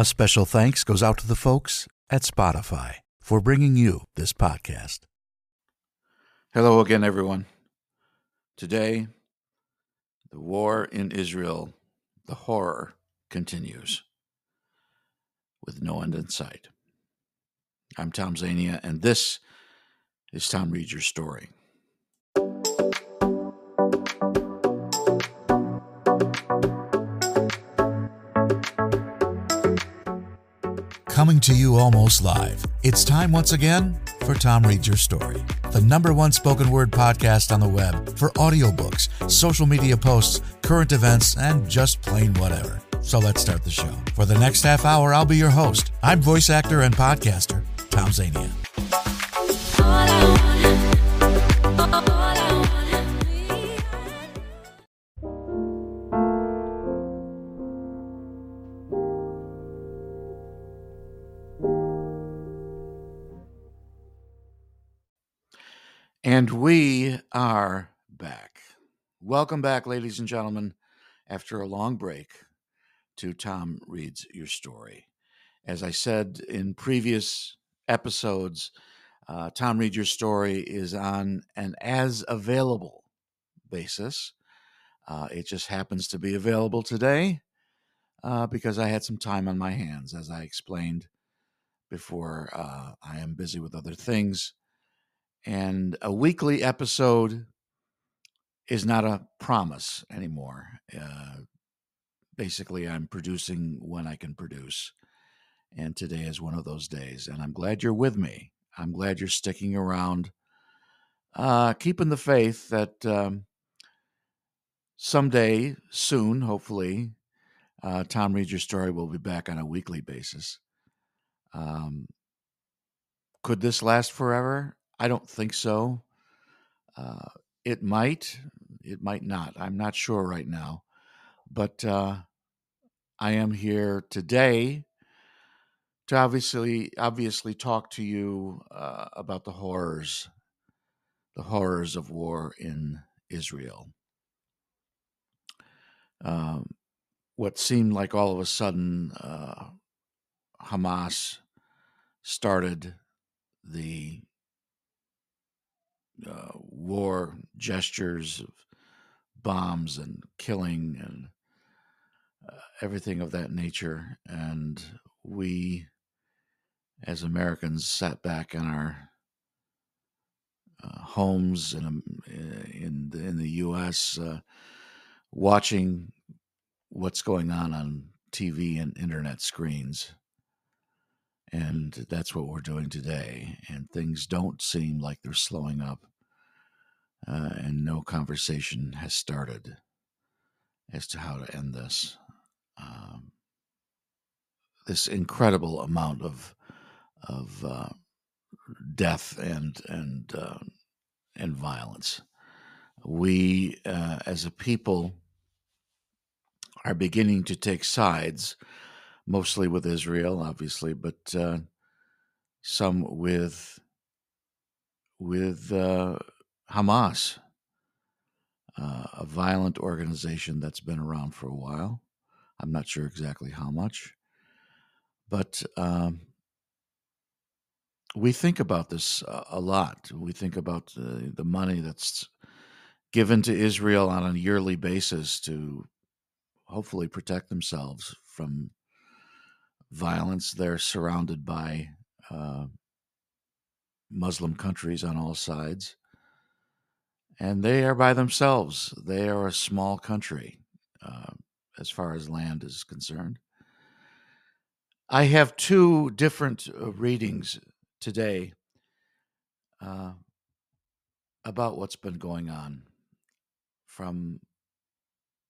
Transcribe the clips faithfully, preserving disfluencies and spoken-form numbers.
A special thanks goes out to the folks at Spotify for bringing you this podcast. Hello again, everyone. Today, the war in Israel, the horror continues with no end in sight. I'm Tom Zanian, and this is Tom Reads Your Story. Coming to you almost live, it's time once again for Tom Reads Your Story, the number one spoken word podcast on the web for audiobooks, social media posts, current events, and just plain whatever. So let's start the show. For the next half hour, I'll be your host. I'm voice actor and podcaster, Tom Zanian. And we are back. Welcome back, ladies and gentlemen, after a long break to Tom Reads Your Story. As I said in previous episodes, uh, Tom Reads Your Story is on an as-available basis. Uh, it just happens to be available today uh, because I had some time on my hands, as I explained before. Uh, I am busy with other things. And a weekly episode is not a promise anymore. Uh, basically, I'm producing when I can produce. And today is one of those days. And I'm glad you're with me. I'm glad you're sticking around, uh, keeping the faith that um, someday, soon, hopefully, uh, Tom Reads Your Story will be back on a weekly basis. Um, could this last forever? I don't think so. Uh, it might, it might not. I'm not sure right now, but uh, I am here today to obviously, obviously talk to you uh, about the horrors, the horrors of war in Israel. Um, what seemed like all of a sudden, uh, Hamas started the Uh, war gestures of bombs and killing and uh, everything of that nature. And we, as Americans, sat back in our uh, homes in, a, in, the, in the U S uh, watching what's going on on T V and internet screens. And that's what we're doing today. And things don't seem like they're slowing up. Uh, and no conversation has started as to how to end this. Um, this incredible amount of of uh, death and and uh, and violence. We, uh, as a people, are beginning to take sides. Mostly with Israel, obviously, but uh, some with with uh, Hamas, uh, a violent organization that's been around for a while. I'm not sure exactly how much, but um, we think about this a, a lot. We think about the, the money that's given to Israel on a yearly basis to hopefully protect themselves from violence. They're surrounded by uh, Muslim countries on all sides, and they are by themselves. They are a small country uh, as far as land is concerned. I have two different uh, readings today uh, about what's been going on from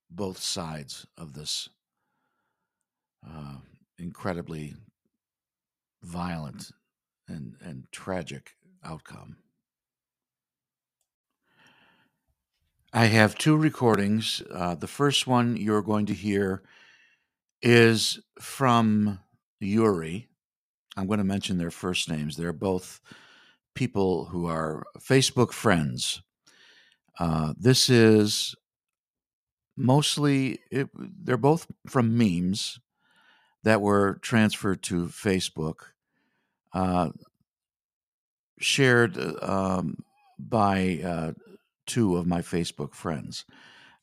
both sides of this uh, incredibly violent and, and tragic outcome. I have two recordings. Uh, the first one you're going to hear is from Yuri. I'm going to mention their first names. They're both people who are Facebook friends. Uh, this is mostly, it, they're both from memes. that were transferred to Facebook, uh, shared um, by uh, two of my Facebook friends.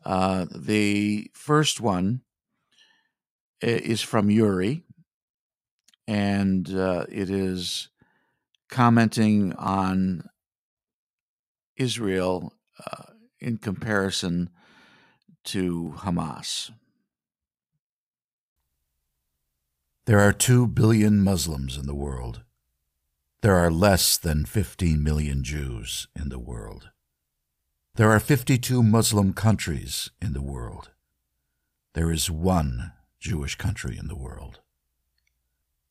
Uh, the first one is from Yuri, and uh, it is commenting on Israel uh, in comparison to Hamas. There are two billion Muslims in the world. There are less than fifteen million Jews in the world. There are fifty-two Muslim countries in the world. There is one Jewish country in the world.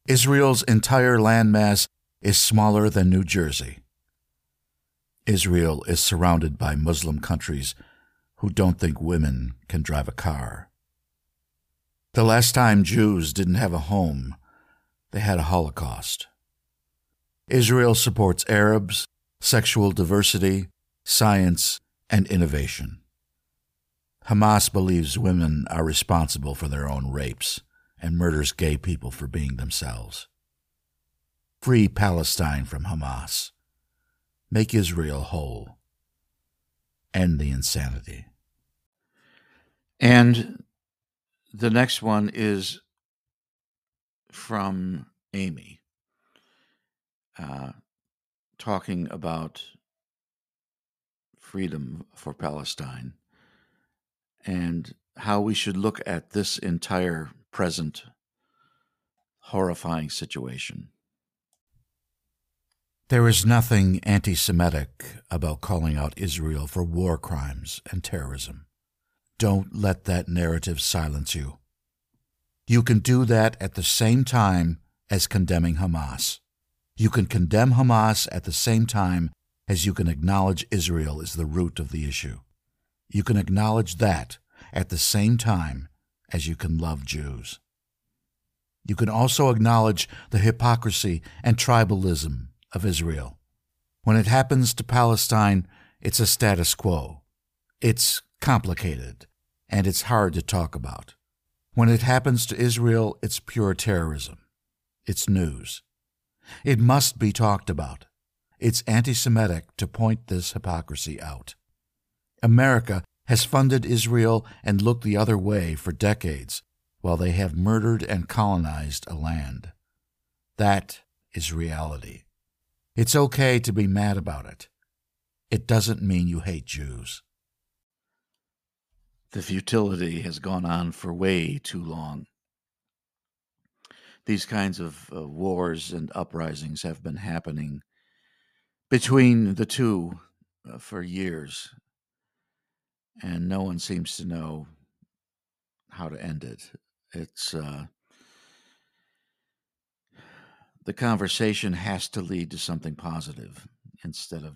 Israel's entire landmass is smaller than New Jersey. Israel is surrounded by Muslim countries who don't think women can drive a car. The last time Jews didn't have a home, they had a Holocaust. Israel supports Arabs, sexual diversity, science, and innovation. Hamas believes women are responsible for their own rapes and murders gay people for being themselves. Free Palestine from Hamas. Make Israel whole. End the insanity. And the next one is from Amy, uh, talking about freedom for Palestine and how we should look at this entire present horrifying situation. There is nothing anti-Semitic about calling out Israel for war crimes and terrorism. Don't let that narrative silence you. You can do that at the same time as condemning Hamas. You can condemn Hamas at the same time as you can acknowledge Israel is the root of the issue. You can acknowledge that at the same time as you can love Jews. You can also acknowledge the hypocrisy and tribalism of Israel. When it happens to Palestine, it's a status quo. It's complicated, and it's hard to talk about. When it happens to Israel, it's pure terrorism. It's news. It must be talked about. It's anti-Semitic to point this hypocrisy out. America has funded Israel and looked the other way for decades while they have murdered and colonized a land. That is reality. It's okay to be mad about it. It doesn't mean you hate Jews. The futility has gone on for way too long. These kinds of uh, wars and uprisings have been happening between the two uh, for years, and no one seems to know how to end it. It's uh, the conversation has to lead to something positive instead of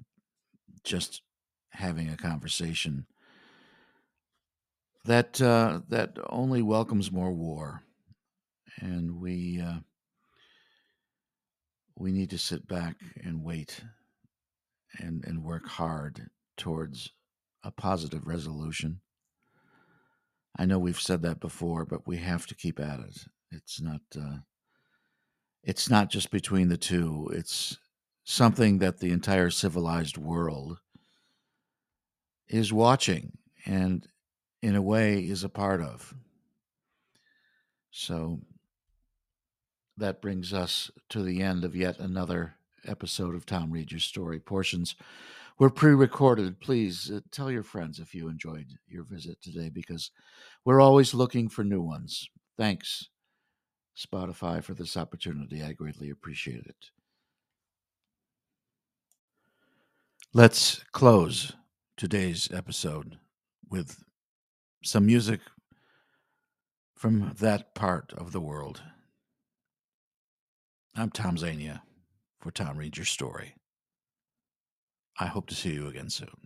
just having a conversation That uh, that only welcomes more war, and we uh, we need to sit back and wait, and, and work hard towards a positive resolution. I know we've said that before, but we have to keep at it. It's not uh, it's not just between the two. It's something that the entire civilized world is watching and, in a way, is a part of. So that brings us to the end of yet another episode of Tom Reads Your Story. Portions were pre-recorded. Please uh, tell your friends if you enjoyed your visit today, because we're always looking for new ones. Thanks, Spotify, for this opportunity. I greatly appreciate it. Let's close today's episode with some music from that part of the world. I'm Tom Zanian for Tom Reads Your Story. I hope to see you again soon.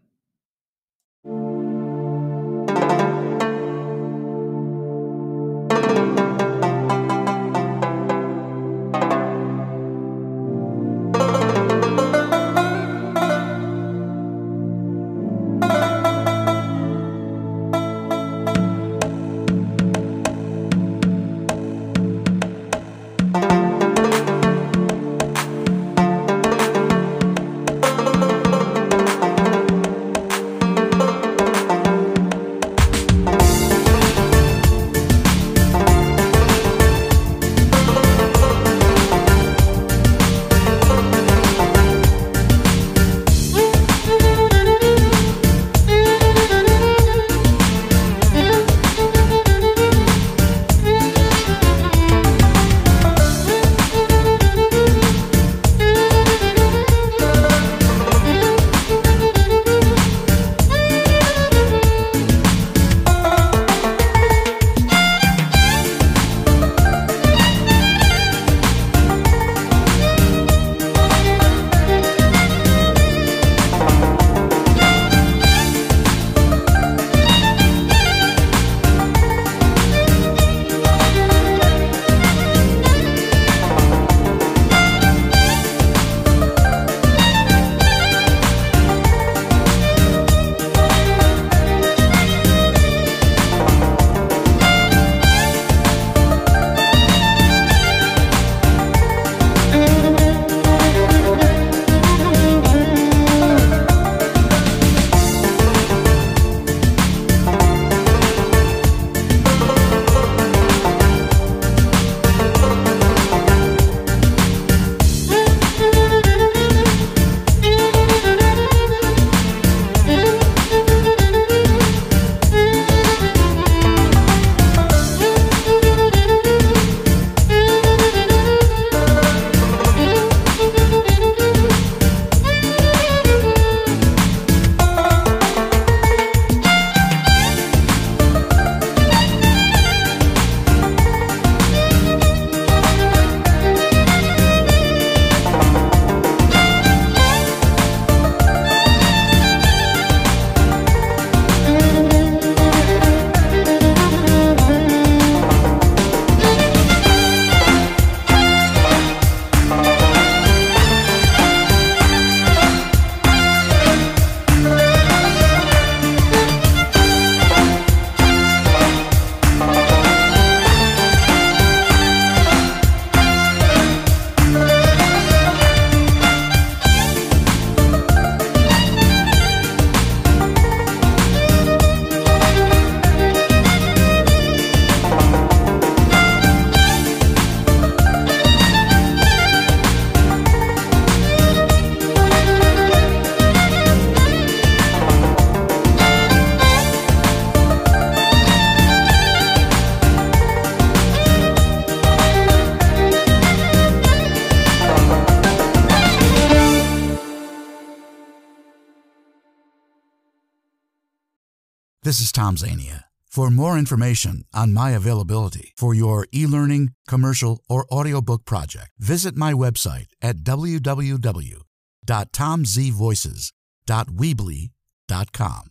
This is Tom Zanian. For more information on my availability for your e-learning, commercial, or audiobook project, visit my website at w w w dot tom z voices dot weebly dot com.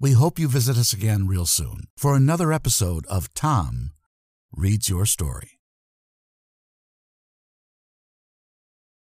We hope you visit us again real soon for another episode of Tom Reads Your Story.